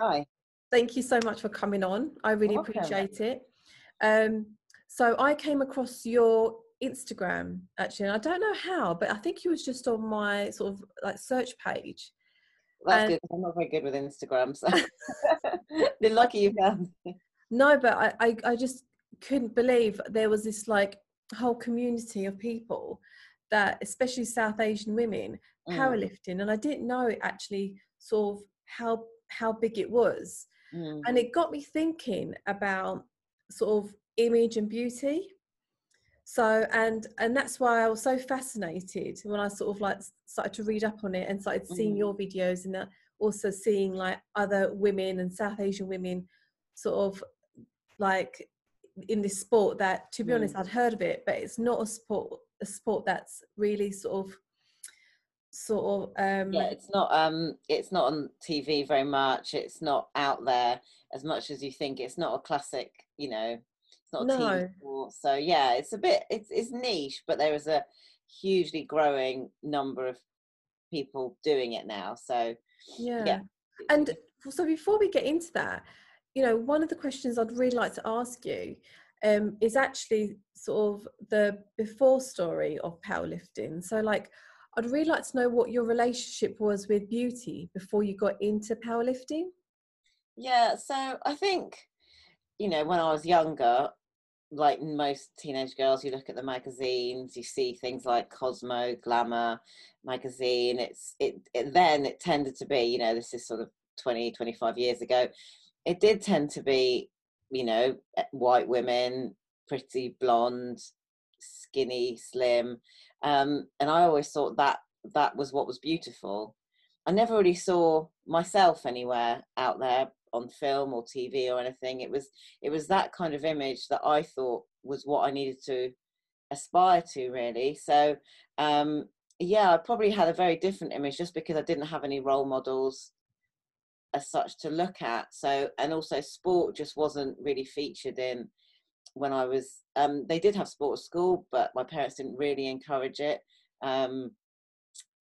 Hi. Thank you so much for coming on. I really appreciate it. So I came across your Instagram actually, and I don't know how, but I think it was just on my sort of like search page. That's good. I'm not very good with Instagram, so they're lucky you found me. No, but I just couldn't believe there was this like whole community of people that, especially South Asian women, powerlifting, and I didn't know it actually sort of how big it was, and it got me thinking about sort of image and beauty. So and that's why I was so fascinated when I sort of like started to read up on it and started seeing your videos, and also seeing like other women and South Asian women sort of like in this sport that, to be honest, I'd heard of it, but it's not a sport that's really sort of yeah, it's not on TV very much, it's not out there as much as you think, it's not a classic, you know, it's not a team sport. So yeah, it's a bit, it's niche, but there is a hugely growing number of people doing it now. So yeah. And so before we get into that, you know, one of the questions I'd really like to ask you is actually sort of the before story of powerlifting. So like, I'd really like to know what your relationship was with beauty before you got into powerlifting. Yeah, so I think, you know, when I was younger, like most teenage girls, you look at the magazines, you see things like Cosmo, Glamour magazine. Then it tended to be, you know, this is sort of 20, 25 years ago. It did tend to be, you know, white women, pretty blonde, skinny, slim, and I always thought that was what was beautiful. I never really saw myself anywhere out there on film or TV or anything. It was that kind of image that I thought was what I needed to aspire to, really. So yeah, I probably had a very different image just because I didn't have any role models as such to look at. So, and also sport just wasn't really featured in when I was, they did have sport at school, but my parents didn't really encourage it. And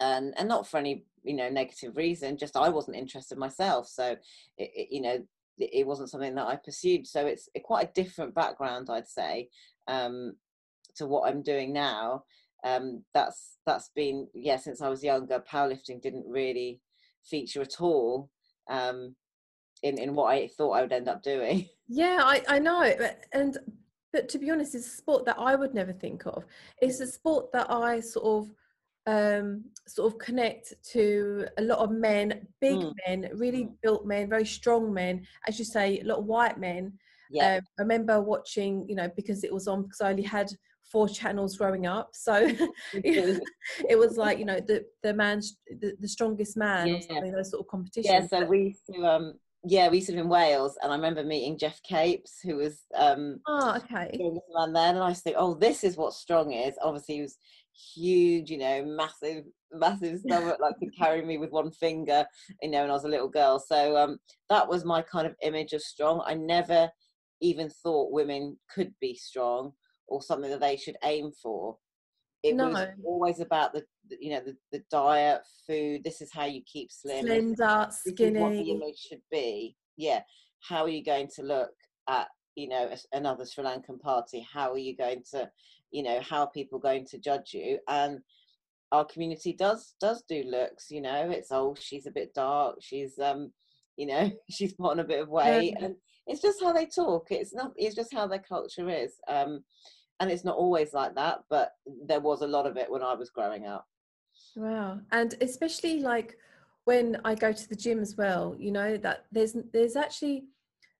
not for any, you know, negative reason, just I wasn't interested myself. So, you know, it wasn't something that I pursued. So it's quite a different background, I'd say, to what I'm doing now. That's been, yeah, since I was younger, powerlifting didn't really feature at all in what I thought I would end up doing. Yeah, I know. But to be honest, it's a sport that I would never think of. It's a sport that I sort of connect to a lot of men, big men, really built men, very strong men, as you say, a lot of white men. Yeah. I remember watching, you know, because it was on, because I only had 4 channels growing up, so it was like, you know, the strongest man, or something, those sort of competitions. Yeah, so we used to live in Wales, and I remember meeting Jeff Capes, who was the strongest man then, and I used to think, oh, this is what strong is. Obviously, he was huge, you know, massive stomach, like could carry me with one finger, you know, when I was a little girl. So that was my kind of image of strong. I never even thought women could be strong or something that they should aim for. It was always about the diet, food. This is how you keep slim, slender, skinny. What the image should be. Yeah. How are you going to look at, you know, another Sri Lankan party? How are you going to, you know, how are people going to judge you? And our community does do looks. You know, it's, oh, she's a bit dark. She's you know, she's put on a bit of weight, and it's just how they talk. It's not. It's just how their culture is. And it's not always like that, but there was a lot of it when I was growing up. Wow. And especially like when I go to the gym as well, you know, that there's actually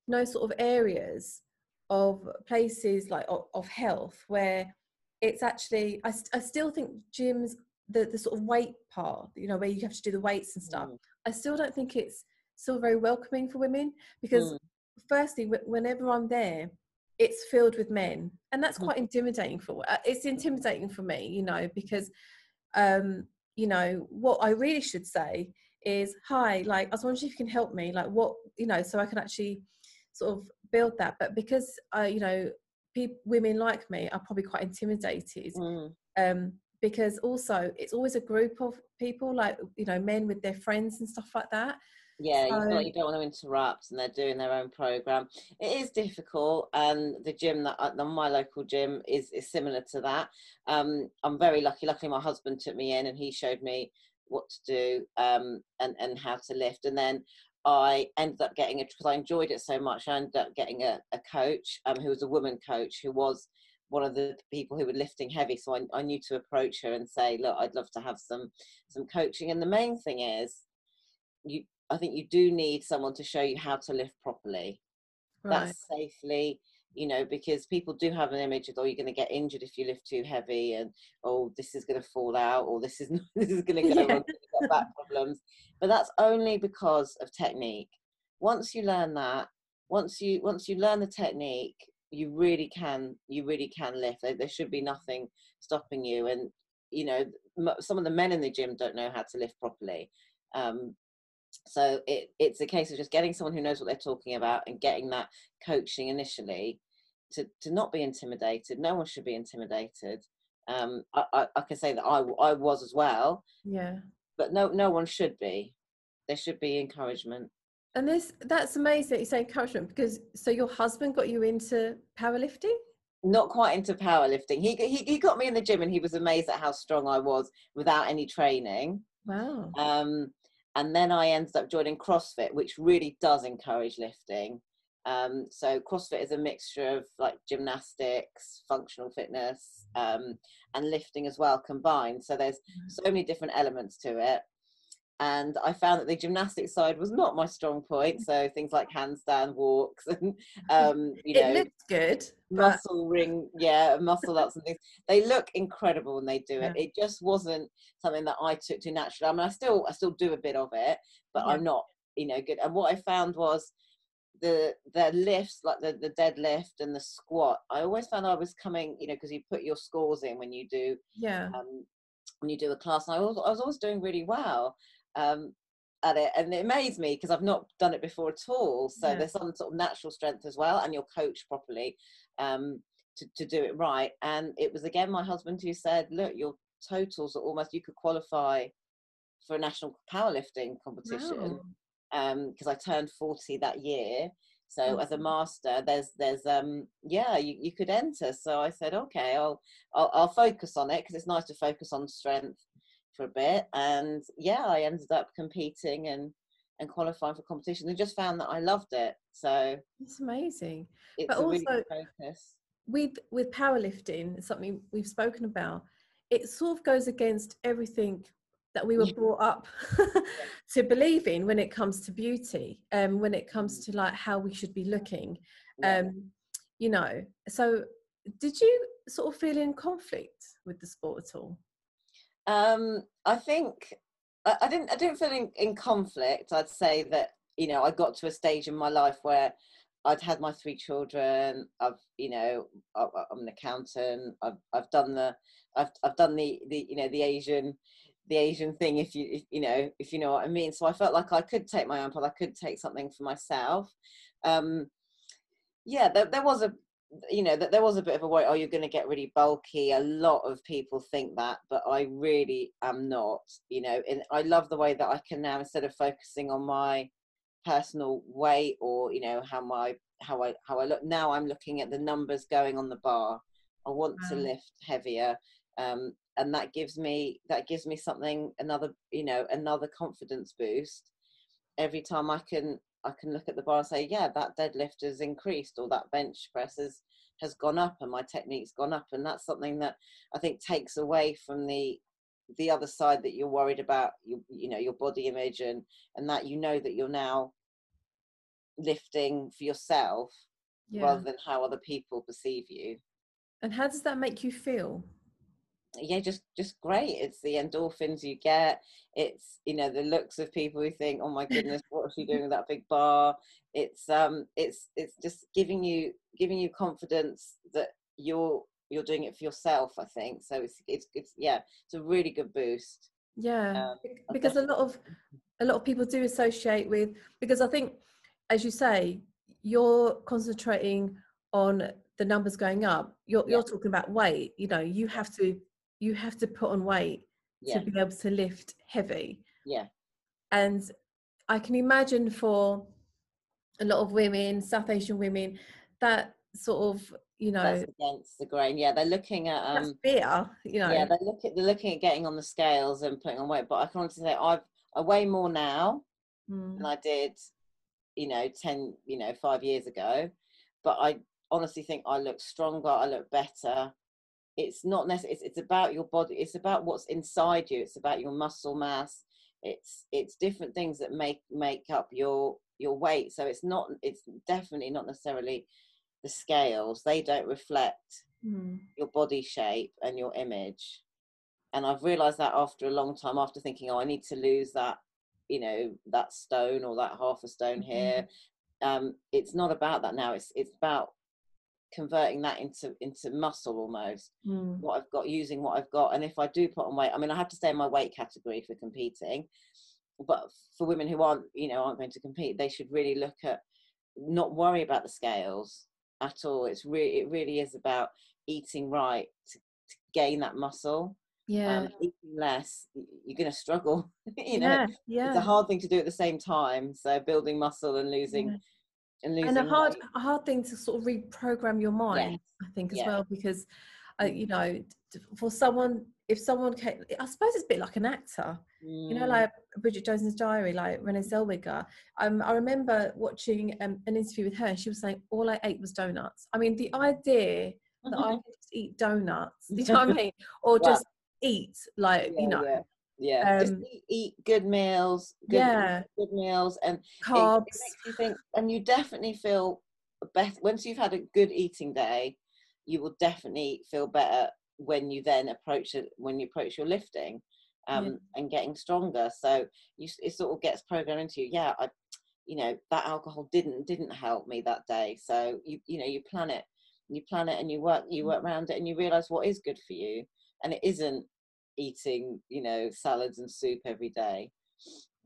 no sort of areas of places like of health where it's actually, I still think gyms, the sort of weight part, you know, where you have to do the weights and stuff. I still don't think it's still very welcoming for women, because firstly, whenever I'm there, it's filled with men, and that's quite intimidating for me, you know, because you know what I really should say is, hi, like I was wondering if you can help me, like what, you know, so I can actually sort of build that. But because you know, women like me are probably quite intimidated, because also it's always a group of people, like, you know, men with their friends and stuff like that. Yeah, so, you feel like you don't want to interrupt, and they're doing their own program. It is difficult, and the gym that my local gym is similar to that. I'm very lucky. Luckily, my husband took me in, and he showed me what to do and how to lift. And then I ended up getting it because I enjoyed it so much. I ended up getting a coach who was a woman coach who was one of the people who were lifting heavy. So I knew to approach her and say, look, I'd love to have some coaching. And the main thing is, I think you do need someone to show you how to lift properly, right. That's safely, you know, because people do have an image of, oh, you're going to get injured if you lift too heavy, and oh, this is going to fall out, or this is going to go wrong, you've got back problems. But that's only because of technique. Once you learn that, once you learn the technique, you really can lift. There should be nothing stopping you. And you know, some of the men in the gym don't know how to lift properly. So it's a case of just getting someone who knows what they're talking about and getting that coaching initially to not be intimidated. No one should be intimidated. I can say that I was as well. Yeah. But no one should be. There should be encouragement. And that's amazing that you say encouragement, because so your husband got you into powerlifting? Not quite into powerlifting. He got me in the gym, and he was amazed at how strong I was without any training. Wow. And then I ended up joining CrossFit, which really does encourage lifting. So CrossFit is a mixture of like gymnastics, functional fitness, and lifting as well combined. So there's so many different elements to it. And I found that the gymnastics side was not my strong point. So things like handstand walks and, you know. It looks good. Muscle ring, yeah, muscle ups and things. They look incredible when they do it. Yeah. It just wasn't something that I took to naturally. I mean, I still do a bit of it, but yeah. I'm not, you know, good. And what I found was the lifts, like the deadlift and the squat, I always found I was coming, you know, because you put your scores in when you do, yeah. When you do a class. And I was always doing really well. At it, and it amazed me because I've not done it before at all. So yeah. There's some sort of natural strength as well, and you're coached properly to do it right. And it was again my husband who said, "Look, your totals are almost, you could qualify for a national powerlifting competition." Because I turned 40 that year, so as a master, you could enter. So I said, "Okay, I'll focus on it because it's nice to focus on strength." For a bit, and yeah, I ended up competing and qualifying for competition, and just found that I loved it. So it's amazing. It's but also really good focus. With powerlifting, something we've spoken about, it sort of goes against everything that we were brought up to believe in when it comes to beauty, when it comes to like how we should be looking, you know. So did you sort of feel in conflict with the sport at all? I think I didn't feel in conflict. I'd say that, you know, I got to a stage in my life where I'd had my 3 children. I'm an accountant. I've done the Asian thing. If you know what I mean. So I felt like I could take my own path. I could take something for myself. Yeah, there was a. You know, that there was a bit of a worry, oh, you're going to get really bulky. A lot of people think that, but I really am not, you know. And I love the way that I can now, instead of focusing on my personal weight or, you know, how I look, now I'm looking at the numbers going on the bar. I want to lift heavier, and that gives me something, another confidence boost every time I can look at the bar and say, yeah, that deadlift has increased, or that bench press has gone up, and my technique's gone up. And that's something that I think takes away from the other side that you're worried about, your body image and that, you know, that you're now lifting for yourself, yeah. rather than how other people perceive you. And how does that make you feel? Yeah, just great. It's the endorphins you get. It's, you know, the looks of people who think, oh my goodness, what is she doing with that big bar? It's just giving you confidence that you're doing it for yourself, I think. So it's a really good boost. Yeah, because a lot of people do associate with, because I think, as you say, you're concentrating on the numbers going up. You're talking about weight. You know, you have to put on weight, yeah. to be able to lift heavy, yeah. And I can imagine for a lot of women, South Asian women, that sort of, you know, that's against the grain. Yeah, they're looking at fear, you know. Yeah, they're looking at getting on the scales and putting on weight. But I can honestly say I weigh more now than I did, you know, 5 years ago. But I honestly think I look stronger, I look better. It's not necessarily, it's about your body, it's about what's inside you, it's about your muscle mass, it's different things that make up your weight. So it's definitely not necessarily the scales. They don't reflect your body shape and your image. And I've realized that after a long time, after thinking, I need to lose that, you know, that stone or that half a stone here. It's not about that now. It's about converting that into muscle almost. What I've got, using what I've got. And if I do put on weight, I mean, I have to stay in my weight category for competing. But for women who aren't going to compete, they should really look at, not worry about the scales at all. It really is about eating right to gain that muscle. Yeah, eating less, you're going to struggle. You know, yeah. It's a hard thing to do at the same time. So building muscle and losing, and a hard thing to sort of reprogram your mind. Yes. I think as well, because you know, for someone, if someone came, I suppose it's a bit like an actor. You know, like Bridget Jones's Diary, like Renee Zellweger. I remember watching an interview with her, and she was saying, all I ate was donuts. I mean, the idea that I could just eat donuts, you know what I mean? Or just eat, like, you know. Yeah. Just eat good meals. Good meals. And carbs. It makes you think, and you definitely feel better. Once you've had a good eating day, you will definitely feel better when you then approach it, when you approach your lifting. And getting stronger, so it sort of gets programmed into you. Yeah, I, you know, that alcohol didn't help me that day. So you know, you plan it, and you work around it, and you realise what is good for you, and it isn't eating, you know, salads and soup every day.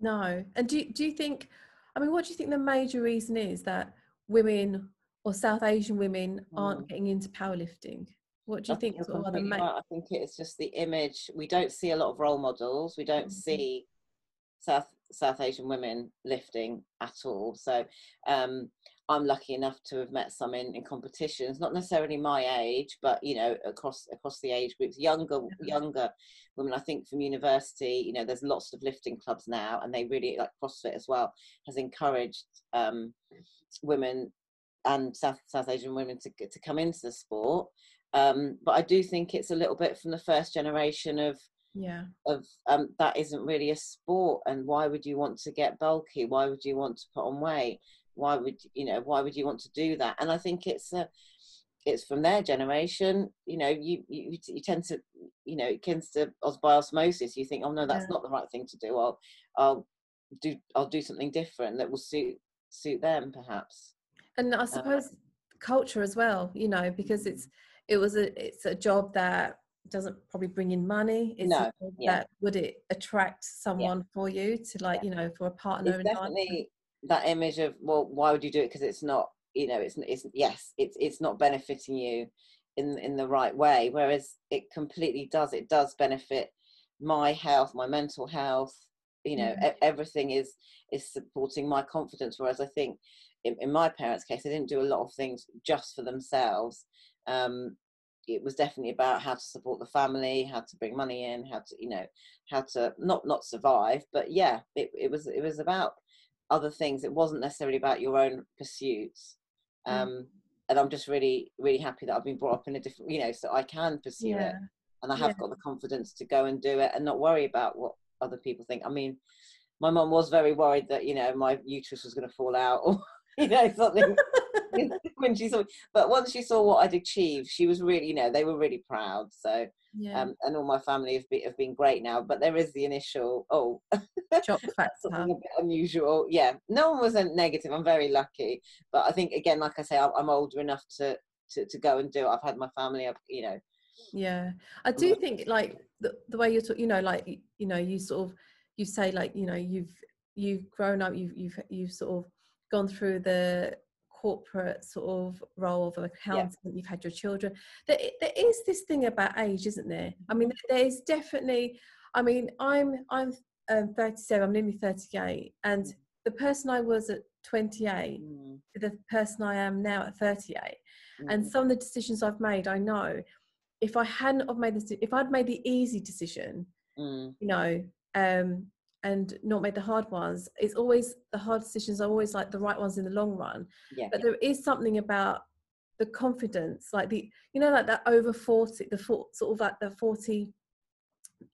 No, and do you think? I mean, what do you think the major reason is that women or South Asian women aren't getting into powerlifting? What do you think? I think it's just the image. We don't see a lot of role models. We don't see South Asian women lifting at all. So I'm lucky enough to have met some in competitions, not necessarily my age, but, you know, across the age groups, younger women. I think from university, you know, there's lots of lifting clubs now, and they really, like CrossFit as well, has encouraged women and South Asian women to come into the sport. But I do think it's a little bit from the first generation of that isn't really a sport, and why would you want to get bulky? Why would you want to put on weight? Why would you want to do that? And I think it's from their generation. You know, you tend to, you know, it tends to, by osmosis, you think, oh no, that's not the right thing to do. I'll do something different that will suit them perhaps. And I suppose culture as well, you know, because it's a job that doesn't probably bring in money. It's a job that would it attract someone for you to, like, you know, for a partner. It's definitely that image of, well, why would you do it? Because it's not, you know, it's not benefiting you in the right way. Whereas it completely does. It does benefit my health, my mental health. You know, everything is supporting my confidence. Whereas I think in my parents' case, they didn't do a lot of things just for themselves. It was definitely about how to support the family, how to bring money in, how to, you know, how to not survive, but it was about other things. It wasn't necessarily about your own pursuits. And I'm just really, really happy that I've been brought up in a different, you know, so I can pursue it, and I have got the confidence to go and do it and not worry about what other people think. I mean, my mum was very worried that, you know, my uterus was going to fall out or, you know, something. When she saw, but once she saw what I'd achieved, she was really, you know, they were really proud. So and all my family have been great now, but there is the initial shock factor. Something a bit unusual. No one wasn't negative. I'm very lucky, but I think, again, like I say, I'm older enough to go and do it. I've had my family, you know. I do think, like, the way you're talking, you know, like, you know, you sort of, you say, like, you know, you've grown up, you've sort of gone through the corporate sort of role of an accountant, you've had your children. There is this thing about age, isn't there? I mean, there is definitely, I mean, I'm 37, I'm nearly 38, and the person I was at 28 to the person I am now at 38. And some of the decisions I've made, I know if I hadn't have made this, if I'd made the easy decision, you know, and not made the hard ones, it's always the hard decisions are always like the right ones in the long run. But there is something about the confidence, like the, you know, like that over 40, the sort of like the 40,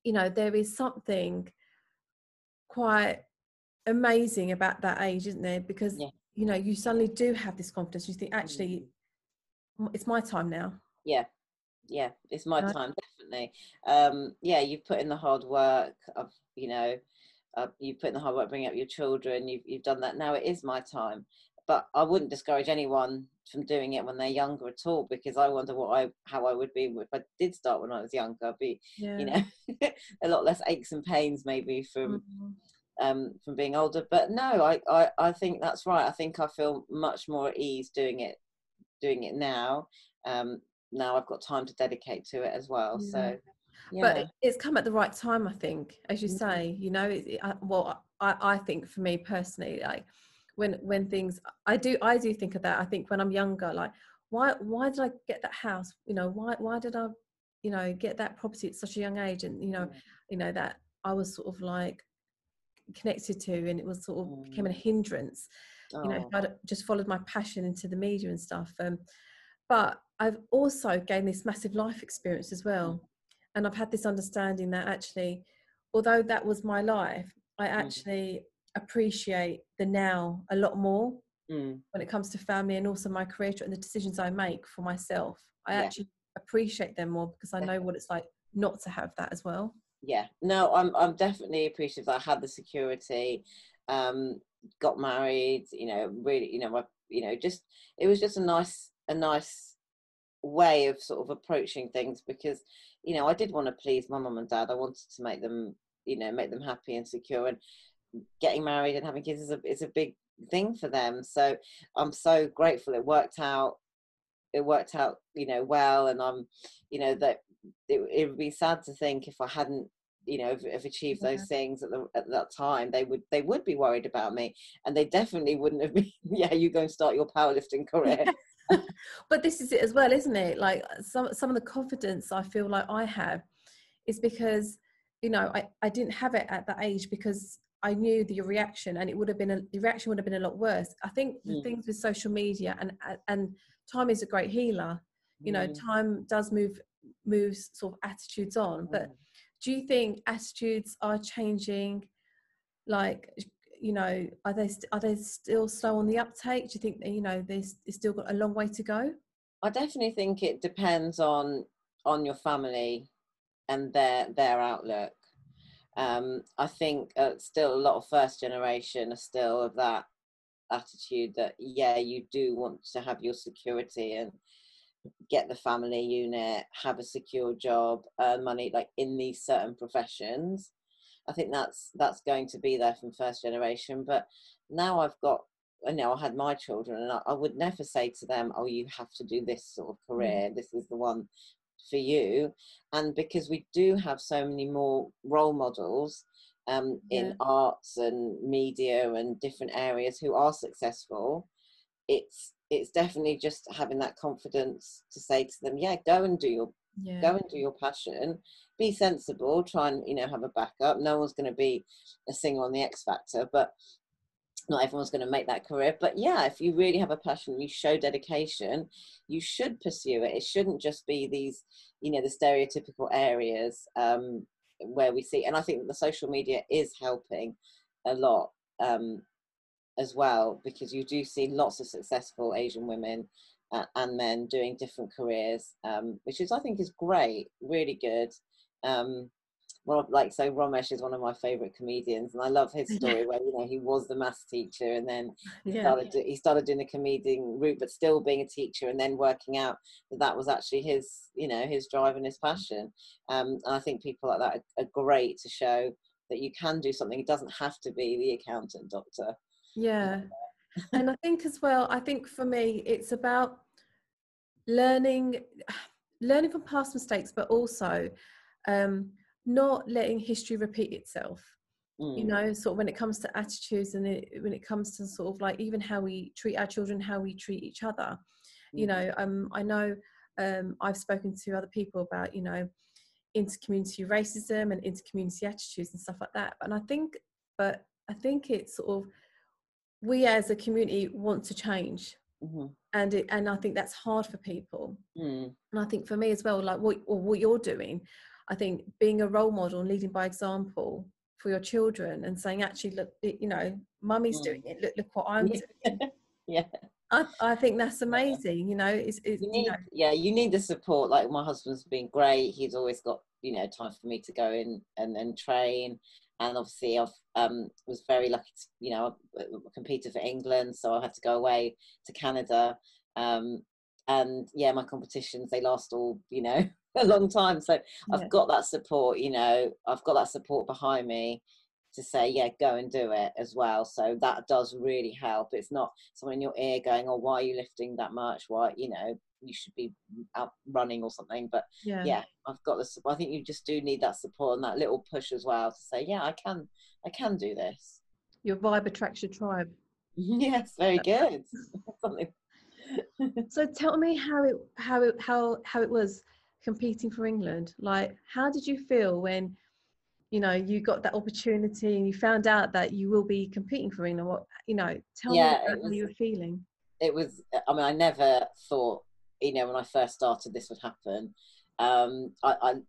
you know, there is something quite amazing about that age, isn't there? Because, you know, you suddenly do have this confidence. You think, actually, it's my time now. Yeah, it's my time, definitely. Yeah, you've put in the hard work of, you know, you've put in the hard work, bringing up your children, you've done that. Now it is my time. But I wouldn't discourage anyone from doing it when they're younger at all, because I wonder what how I would be if I did start when I was younger. I'd be, you know, a lot less aches and pains maybe from being older. But no, I think that's right. I think I feel much more at ease doing it now. Now I've got time to dedicate to it as well. So, but it's come at the right time, I think, as you say. You know, I think for me personally, like, when things, I do think of that. I think when I'm younger, like, why did I get that house? You know, why did I, you know, get that property at such a young age? And you know that I was sort of like connected to, and it was sort of became a hindrance. You know, if I'd just followed my passion into the media and stuff. But I've also gained this massive life experience as well, and I've had this understanding that actually, although that was my life, I actually appreciate the now a lot more when it comes to family and also my career and the decisions I make for myself. I actually appreciate them more because I know what it's like not to have that as well. Yeah, no, I'm definitely appreciative that I had the security, got married, you know, really, you know, it was just a nice way of sort of approaching things, because, you know, I did want to please my mum and dad. I wanted to make them, you know, happy and secure, and getting married and having kids is a big thing for them. So I'm so grateful it worked out, you know, well. And I'm, you know, that it would be sad to think if I hadn't, you know, have achieved those things at that time, they would be worried about me, and they definitely wouldn't have been, you go and start your powerlifting career. But this is it as well, isn't it? Like some of the confidence I feel like I have is because, you know, I didn't have it at that age, because I knew the reaction, and the reaction would have been a lot worse. I think the things with social media and time is a great healer. You know, time does moves sort of attitudes on. But do you think attitudes are changing? Like, you know, are they still slow on the uptake? Do you think that, you know, there's still got a long way to go? I definitely think it depends on your family and their outlook. I think still a lot of first generation are still of that attitude that, yeah, you do want to have your security and get the family unit, have a secure job, earn money, like in these certain professions. I think that's going to be there from first generation. But now I had my children, and I would never say to them, oh, you have to do this sort of career, this is the one for you. And because we do have so many more role models in arts and media and different areas who are successful, it's definitely just having that confidence to say to them, go and do your passion, be sensible, try and, you know, have a backup. No one's going to be a singer on the X Factor, but not everyone's going to make that career. But yeah, if you really have a passion, you show dedication, you should pursue it. It shouldn't just be these, you know, the stereotypical areas where we see. And I think the social media is helping a lot as well, because you do see lots of successful Asian women and men doing different careers, which is, I think, is great, really good. Well, like, so Romesh is one of my favourite comedians, and I love his story where, you know, he was the maths teacher, and then he started doing the comedian route, but still being a teacher, and then working out that was actually his, you know, his drive and his passion. And I think people like that are great to show that you can do something. It doesn't have to be the accountant, doctor. Yeah. And I think as well, I think for me, it's about learning from past mistakes, but also, not letting history repeat itself. you know, sort of when it comes to attitudes, and when it comes to sort of like even how we treat our children, how we treat each other, you know. I know I've spoken to other people about, you know, inter-community racism and inter-community attitudes and stuff like that, and I think it's sort of we as a community want to change. And I think that's hard for people. And I think for me as well, like what you're doing, I think being a role model and leading by example for your children and saying, actually, look, you know, mummy's doing it. Look what I'm doing. I think that's amazing. You know, you need the support. Like my husband's been great. He's always got, you know, time for me to go in and train. And obviously I was very lucky to, you know, I competed for England, so I had to go away to Canada. And yeah, my competitions, they last all, you know, a long time. So I've got that support, you know, I've got that support behind me to say, yeah, go and do it as well. So that does really help. It's not someone in your ear going, oh, why are you lifting that much? Why, you know, you should be out running or something. But yeah, I've got this. I think you just do need that support and that little push as well to say, yeah, I can do this. Your vibe attracts your tribe. Yes, very good. So tell me how it was competing for England. Like, how did you feel when, you know, you got that opportunity and you found out that you will be competing for England? What, you know, tell me how you were feeling. It was, I mean, I never thought, you know, when I first started, this would happen. I've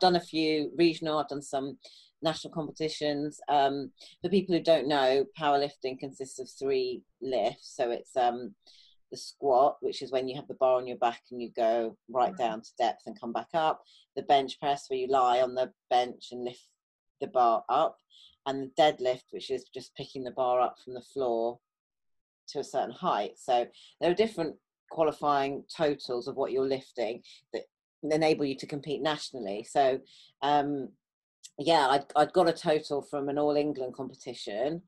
done a few regional, I've done some national competitions. For people who don't know, powerlifting consists of 3 lifts. So it's the squat, which is when you have the bar on your back and you go right down to depth and come back up. The bench press, where you lie on the bench and lift the bar up. And the deadlift, which is just picking the bar up from the floor to a certain height. So there are different qualifying totals of what you're lifting that enable you to compete nationally. So yeah, I'd got a total from an All England competition,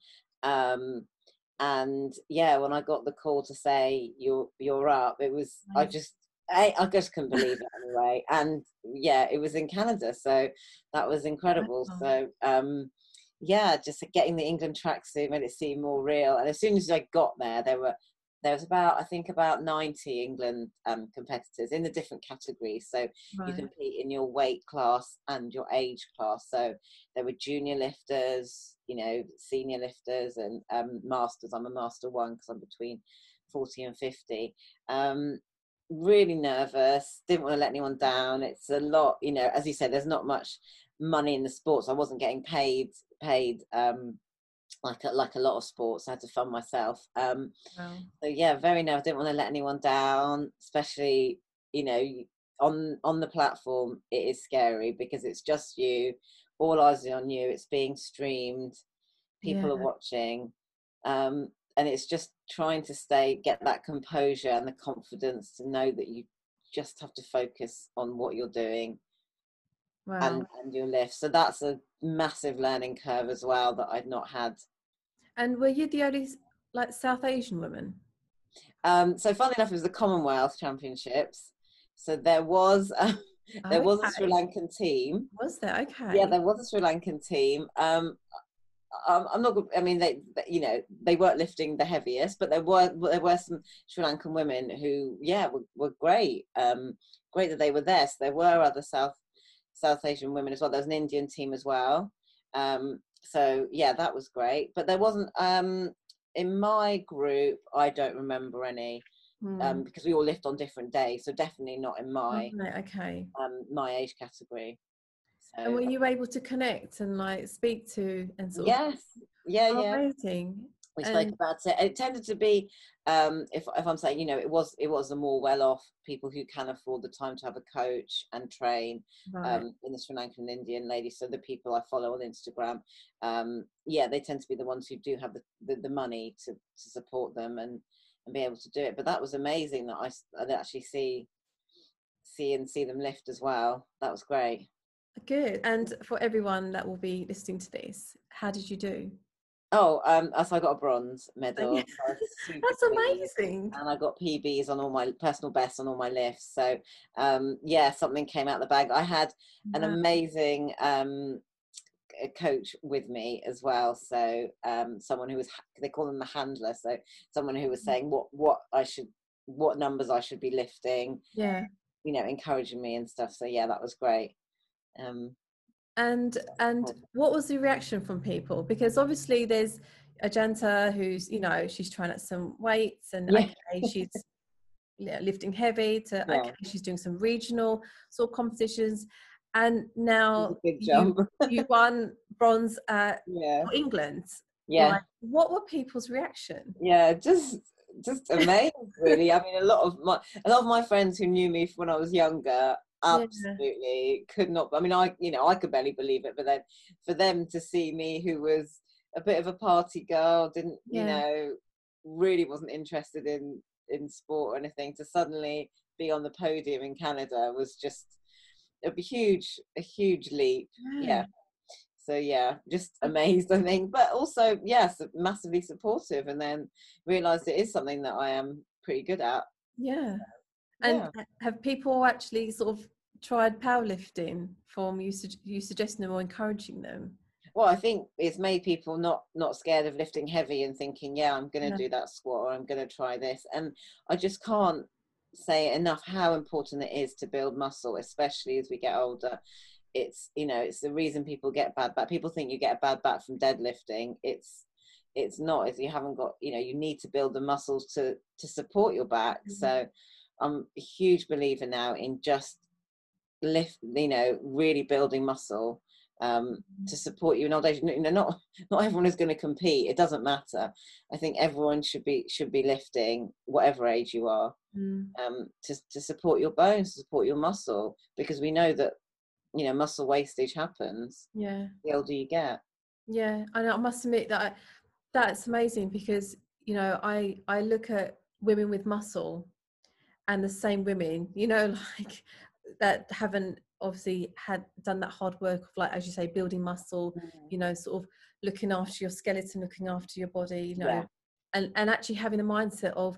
and yeah, when I got the call to say you're up, it was I just couldn't believe it anyway. And yeah, it was in Canada, so that was incredible. So yeah, just getting the England tracksuit made it seem more real. And as soon as I got there, there was about, I think, about 90 England competitors in the different categories. So you compete in your weight class and your age class. So there were junior lifters, you know, senior lifters, and masters. I'm a master 1 because I'm between 40 and 50. Really nervous, didn't want to let anyone down. It's a lot, you know, as you said, there's not much money in the sports. I wasn't getting paid like a lot of sports. I had to fund myself. So yeah, very nervous. Didn't want to let anyone down, especially, you know, on the platform. It is scary because it's just you, all eyes are on you. It's being streamed, people are watching, and it's just trying to get that composure and the confidence to know that you just have to focus on what you're doing. And your lift. So that's a massive learning curve as well that I'd not had. And were you the only like South Asian woman? So funnily enough, it was the Commonwealth Championships. So there was a Sri Lankan team. Was there? Okay. Yeah, there was a Sri Lankan team. I'm not. I mean, you know, they weren't lifting the heaviest, but there were some Sri Lankan women who, yeah, were great. Great that they were there. So there were other South Asian women as well. There was an Indian team as well. So yeah, that was great. But there wasn't, in my group, I don't remember any, because we all lift on different days. So definitely not in my age category. So, and were you able to connect and like speak to and sort of? Yes. Yeah. Oh, yeah. Amazing. We spoke about it. It tended to be, if I'm saying, you know, it was the more well-off people who can afford the time to have a coach and train, in the Sri Lankan Indian ladies. So the people I follow on Instagram, yeah, they tend to be the ones who do have the money to support them and be able to do it. But that was amazing that I actually see them lift as well. That was great. Good. And for everyone that will be listening to this, how did you do? Oh, so I got a bronze medal. So that's amazing. And I got PBs on all my personal bests on all my lifts. So, yeah, something came out the bag. I had an amazing a coach with me as well. So someone who was, they call them the handler. So someone who was saying what numbers I should be lifting. Yeah. You know, encouraging me and stuff. So yeah, that was great. And what was the reaction from people? Because obviously there's Ajanta who's, you know, she's trying out some weights and yeah. Okay, she's lifting heavy to yeah. Okay, she's doing some regional sort of competitions, and now you won bronze at yeah. England. Yeah. Like, what were people's reaction? Yeah, just amazing, really. I mean, a lot of my friends who knew me when I was younger absolutely yeah. could not. I mean, I could barely believe it, but then for them to see me, who was a bit of a party girl, didn't yeah. Really wasn't interested in sport or anything, to suddenly be on the podium in Canada was just a huge leap. Yeah. Yeah. So yeah, just amazed, I think, but also yes, massively supportive, and then realised it is something that I am pretty good at. Yeah. And yeah. Have people actually sort of tried powerlifting from you suggesting them or encouraging them? Well, I think it's made people not scared of lifting heavy and thinking, yeah, I'm going to do that squat, or I'm going to try this. And I just can't say enough how important it is to build muscle, especially as we get older. It's, you know, it's the reason people get bad back. People think you get a bad back from deadlifting. It's not. If you haven't got, you know, you need to build the muscles to support your back. Mm-hmm. So I'm a huge believer now in just lift, you know, really building muscle to support you in old age. You know, not everyone is going to compete. It doesn't matter. I think everyone should be lifting, whatever age you are, to support your bones, to support your muscle, because we know that, you know, muscle wastage happens. Yeah. The older you get. Yeah, and I must admit that that's amazing, because, you know, I look at women with muscle, and the same women, you know, like that haven't obviously had done that hard work of, like, as you say, building muscle, you know, sort of looking after your skeleton, looking after your body, you know, yeah. and actually having the mindset of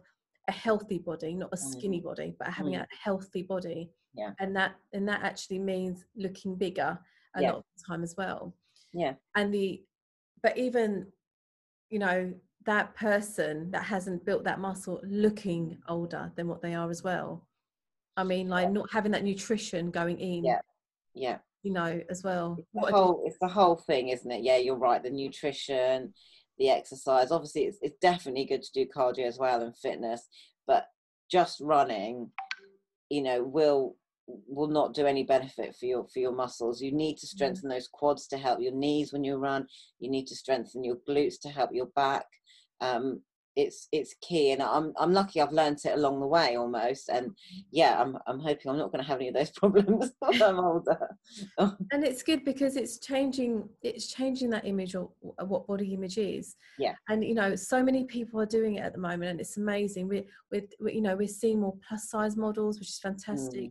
a healthy body, not a skinny body, but having a healthy body. Yeah. And that actually means looking bigger a lot of the time as well. Yeah. But even, you know, that person that hasn't built that muscle looking older than what they are as well. I mean, like not having that nutrition going in. Yeah. Yeah. You know, as well. It's the whole thing, isn't it? Yeah, you're right. The nutrition, the exercise. Obviously, it's definitely good to do cardio as well and fitness, but just running, you know, will not do any benefit for your muscles. You need to strengthen those quads to help your knees when you run. You need to strengthen your glutes to help your back. It's key, and I'm lucky I've learned it along the way almost, and yeah, I'm hoping I'm not going to have any of those problems when I'm older. And it's good because it's changing that image of what body image is. Yeah. And you know, so many people are doing it at the moment, and it's amazing. We're you know, we're seeing more plus size models, which is fantastic.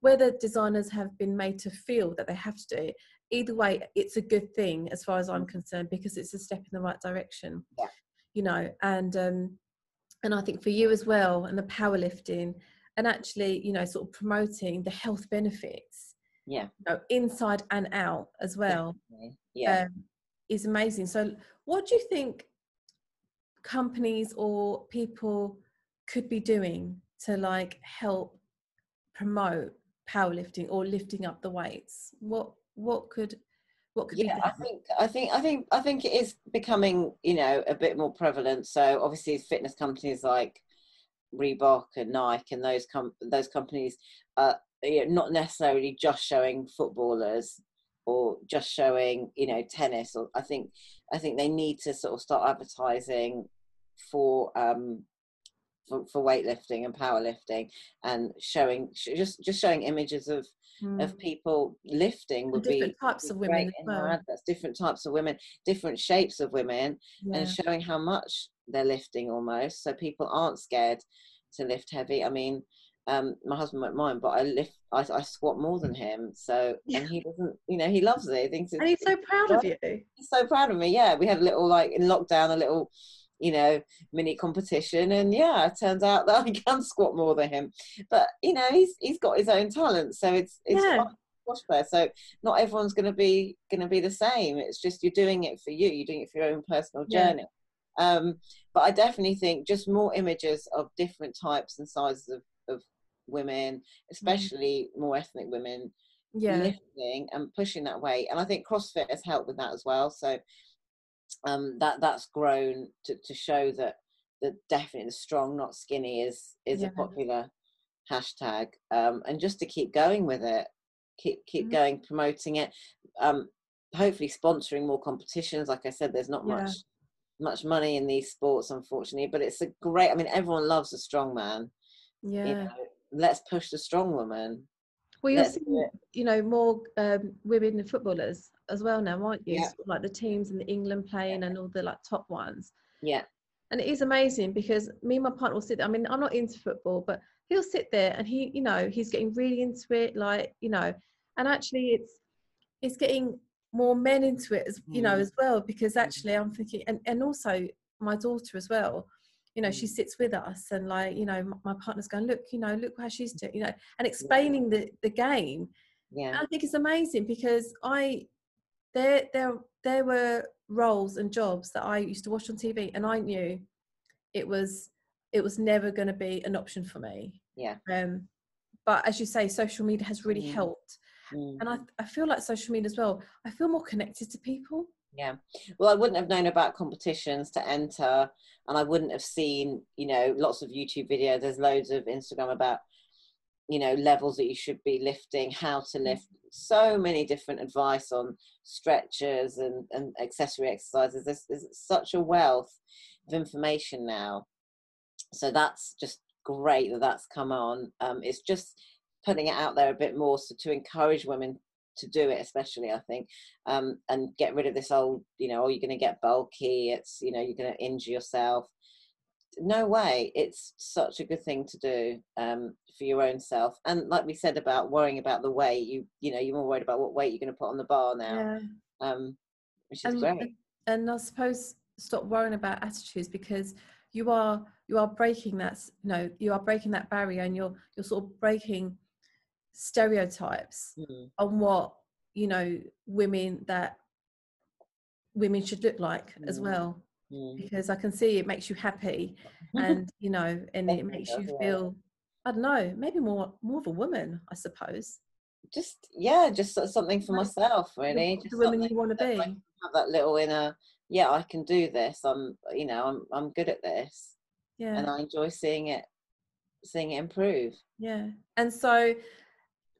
Where the designers have been made to feel that they have to do it, either way it's a good thing as far as I'm concerned, because it's a step in the right direction. Yeah. You know, and I think for you as well, and the powerlifting, and actually, you know, sort of promoting the health benefits, yeah, you know, inside and out as well, yeah, is amazing. So, what do you think companies or people could be doing to, like, help promote powerlifting or lifting up the weights? What could yeah, I think it is becoming, you know, a bit more prevalent. So obviously, fitness companies like Reebok and Nike and those companies are, you know, not necessarily just showing footballers or just showing, you know, tennis. Or I think they need to sort of start advertising for weightlifting and powerlifting, and showing images of people lifting would be different types of women, that's different types of women, different shapes of women, yeah. And showing how much they're lifting almost, so people aren't scared to lift heavy. I mean, my husband won't mind, but I squat more than him, so yeah. And he doesn't, you know, he loves it. He thinks it's, and he's so proud of you. He's so proud of me. Yeah, we had a little, like, in lockdown, a little, you know, mini competition, and yeah, it turns out that I can squat more than him, but you know, he's got his own talent, so it's yeah. fun. squash player. So not everyone's going to be the same. It's just you're doing it for you. You're doing it for your own personal journey. Yeah. But I definitely think just more images of different types and sizes of women, especially more ethnic women, lifting and pushing that weight. And I think CrossFit has helped with that as well. So that's grown to show that the definitely strong, not skinny is a popular hashtag, and just to keep going with it, keep going, promoting it, hopefully sponsoring more competitions. Like I said, there's not much money in these sports, unfortunately, but it's a great, I mean, everyone loves a strong man. You know, let's push the strong woman. Well, you're seeing, you know, more women footballers as well now, aren't you? Yeah. Sort of like the teams in the England playing and all the like top ones. Yeah. And it is amazing because me and my partner will sit there. I mean, I'm not into football, but he'll sit there and he, you know, he's getting really into it, like, you know, and actually it's getting more men into it, as you know, as well, because actually I'm thinking, and also my daughter as well, you know, she sits with us and, like, you know, my partner's going, look, you know, look how she's doing, you know, and explaining the game. Yeah. And I think it's amazing because there were roles and jobs that I used to watch on TV, and I knew it was never going to be an option for me. Yeah. But as you say, social media has really helped, and I feel like social media as well, I feel more connected to people. Yeah. Well, I wouldn't have known about competitions to enter, and I wouldn't have seen, you know, lots of YouTube videos. There's loads of Instagram about, you know, levels that you should be lifting, how to lift, so many different advice on stretches and accessory exercises. There's such a wealth of information now. So that's just great that that's come on. It's just putting it out there a bit more, so to encourage women to do it, especially, I think, and get rid of this old, you know, oh, you're going to get bulky, it's, you know, you're going to injure yourself. No way. It's such a good thing to do for your own self. And like we said about worrying about the weight, you know, you're more worried about what weight you're going to put on the bar now, which is great. And I suppose stop worrying about attitudes, because you are breaking that, you know, you are breaking that barrier, and you're sort of breaking stereotypes on what, you know, women should look like as well. Because I can see it makes you happy, and, you know, and it makes you feel, I don't know, maybe more of a woman, I suppose. Just something for myself, really. Just the woman you want to be. Have that little inner, yeah, I can do this. You know, I'm good at this. Yeah. And I enjoy seeing it improve. Yeah. And so,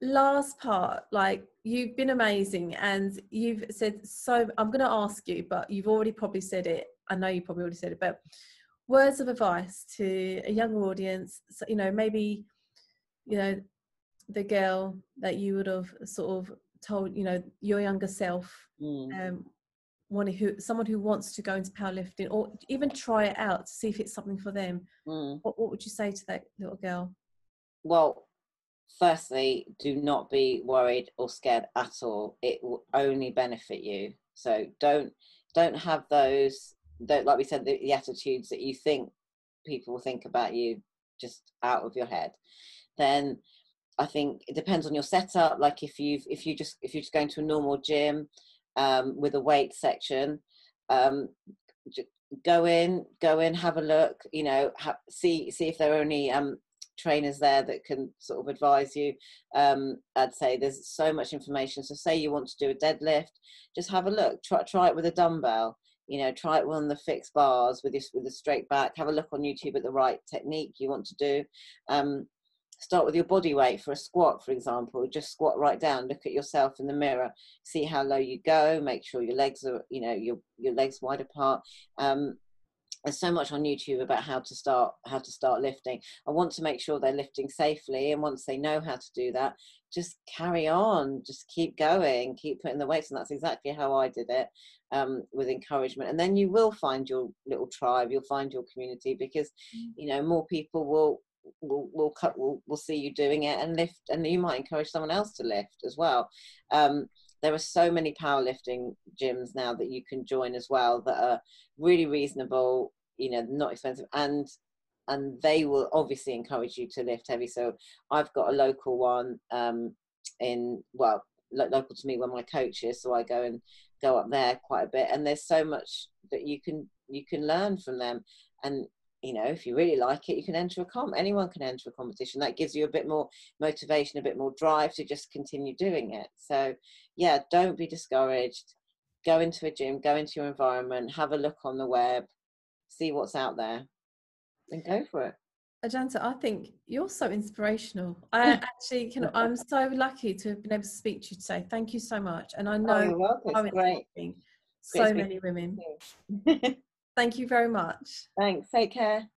last part, like, you've been amazing, and you've said, so I'm going to ask you, but you've already probably said it. I know you probably already said it, but words of advice to a younger audience. So, you know, maybe, you know, the girl that you would have sort of told, you know, your younger self, someone who wants to go into powerlifting or even try it out to see if it's something for them. What would you say to that little girl? Well, firstly, do not be worried or scared at all. It will only benefit you. So don't have those, like we said, the attitudes that you think people will think about you just out of your head. Then I think it depends on your setup. Like if you're just going to a normal gym with a weight section, go in, have a look, you know, see if there are any trainers there that can sort of advise you. I'd say there's so much information. So say you want to do a deadlift, just have a look, try it with a dumbbell, you know, try it on the fixed bars with a straight back, have a look on YouTube at the right technique you want to do. Start with your body weight for a squat, for example. Just squat right down, look at yourself in the mirror, see how low you go, make sure your legs are, you know, your legs wide apart. There's so much on YouTube about how to start lifting. I want to make sure they're lifting safely, and once they know how to do that, just carry on, just keep going, keep putting the weights on. That's exactly how I did it, with encouragement. And then you will find your little tribe, you'll find your community, because, you know, more people will see you doing it and lift, and you might encourage someone else to lift as well. There are so many powerlifting gyms now that you can join as well that are really reasonable, you know, not expensive, and they will obviously encourage you to lift heavy. So I've got a local one in, well, local to me where my coach is, so I go up there quite a bit, and there's so much that you can learn from them. And you know, if you really like it, you can enter a anyone can enter a competition. That gives you a bit more motivation, a bit more drive to just continue doing it. So yeah, don't be discouraged. Go into a gym, go into your environment, have a look on the web, see what's out there, and go for it. Ajanta, I think you're so inspirational. I actually I'm so lucky to have been able to speak to you today. Thank you so much. And I know you're welcome. It's great. So many women. Thank you very much. Thanks. Take care.